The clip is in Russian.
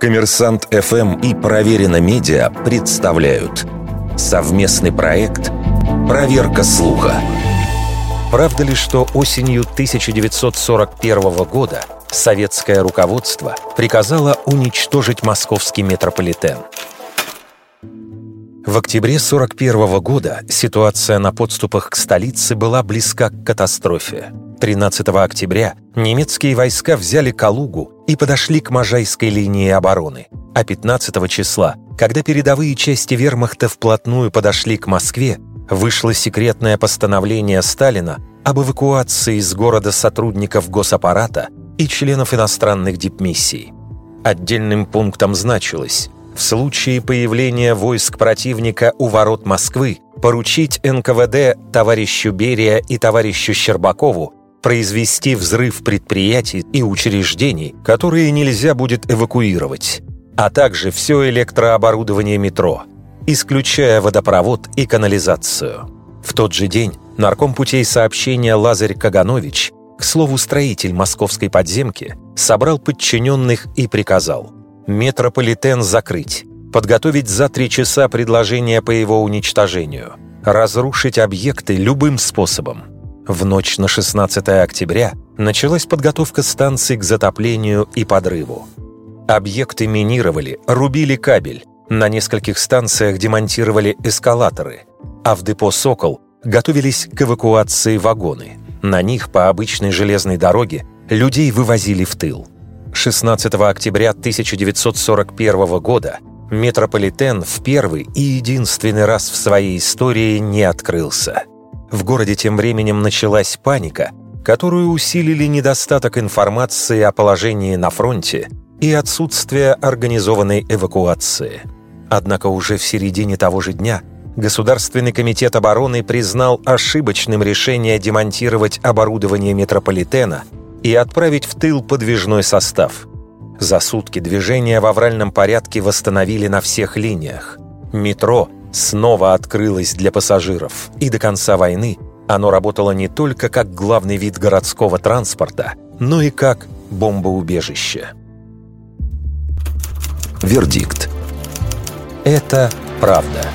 Коммерсант ФМ и Проверено медиа представляют совместный проект «Проверка слуха». Правда ли, что осенью 1941 года советское руководство приказало уничтожить Московский метрополитен? В октябре 1941 года ситуация на подступах к столице была близка к катастрофе. 13 октября немецкие войска взяли Калугу и подошли к Можайской линии обороны, а 15 числа, когда передовые части вермахта вплотную подошли к Москве, вышло секретное постановление Сталина об эвакуации из города сотрудников госаппарата и членов иностранных дипмиссий. Отдельным пунктом значилось: в случае появления войск противника у ворот Москвы поручить НКВД товарищу Берия и товарищу Щербакову произвести взрыв предприятий и учреждений, которые нельзя будет эвакуировать, а также все электрооборудование метро, исключая водопровод и канализацию. В тот же день нарком путей сообщения Лазарь Каганович, к слову, строитель московской подземки, собрал подчиненных и приказал: метрополитен закрыть, подготовить за 3 часа предложение по его уничтожению, разрушить объекты любым способом. В ночь на 16 октября началась подготовка станций к затоплению и подрыву. Объекты минировали, рубили кабель, на нескольких станциях демонтировали эскалаторы, а в депо «Сокол» готовились к эвакуации вагоны. На них по обычной железной дороге людей вывозили в тыл. 16 октября 1941 года метрополитен в первый и единственный раз в своей истории не открылся. В городе тем временем началась паника, которую усилили недостаток информации о положении на фронте и отсутствие организованной эвакуации. Однако уже в середине того же дня Государственный комитет обороны признал ошибочным решение демонтировать оборудование метрополитена и отправить в тыл подвижной состав. За сутки движение в авральном порядке восстановили на всех линиях. Метро снова открылось для пассажиров, и до конца войны оно работало не только как главный вид городского транспорта, но и как бомбоубежище. Вердикт. Это правда.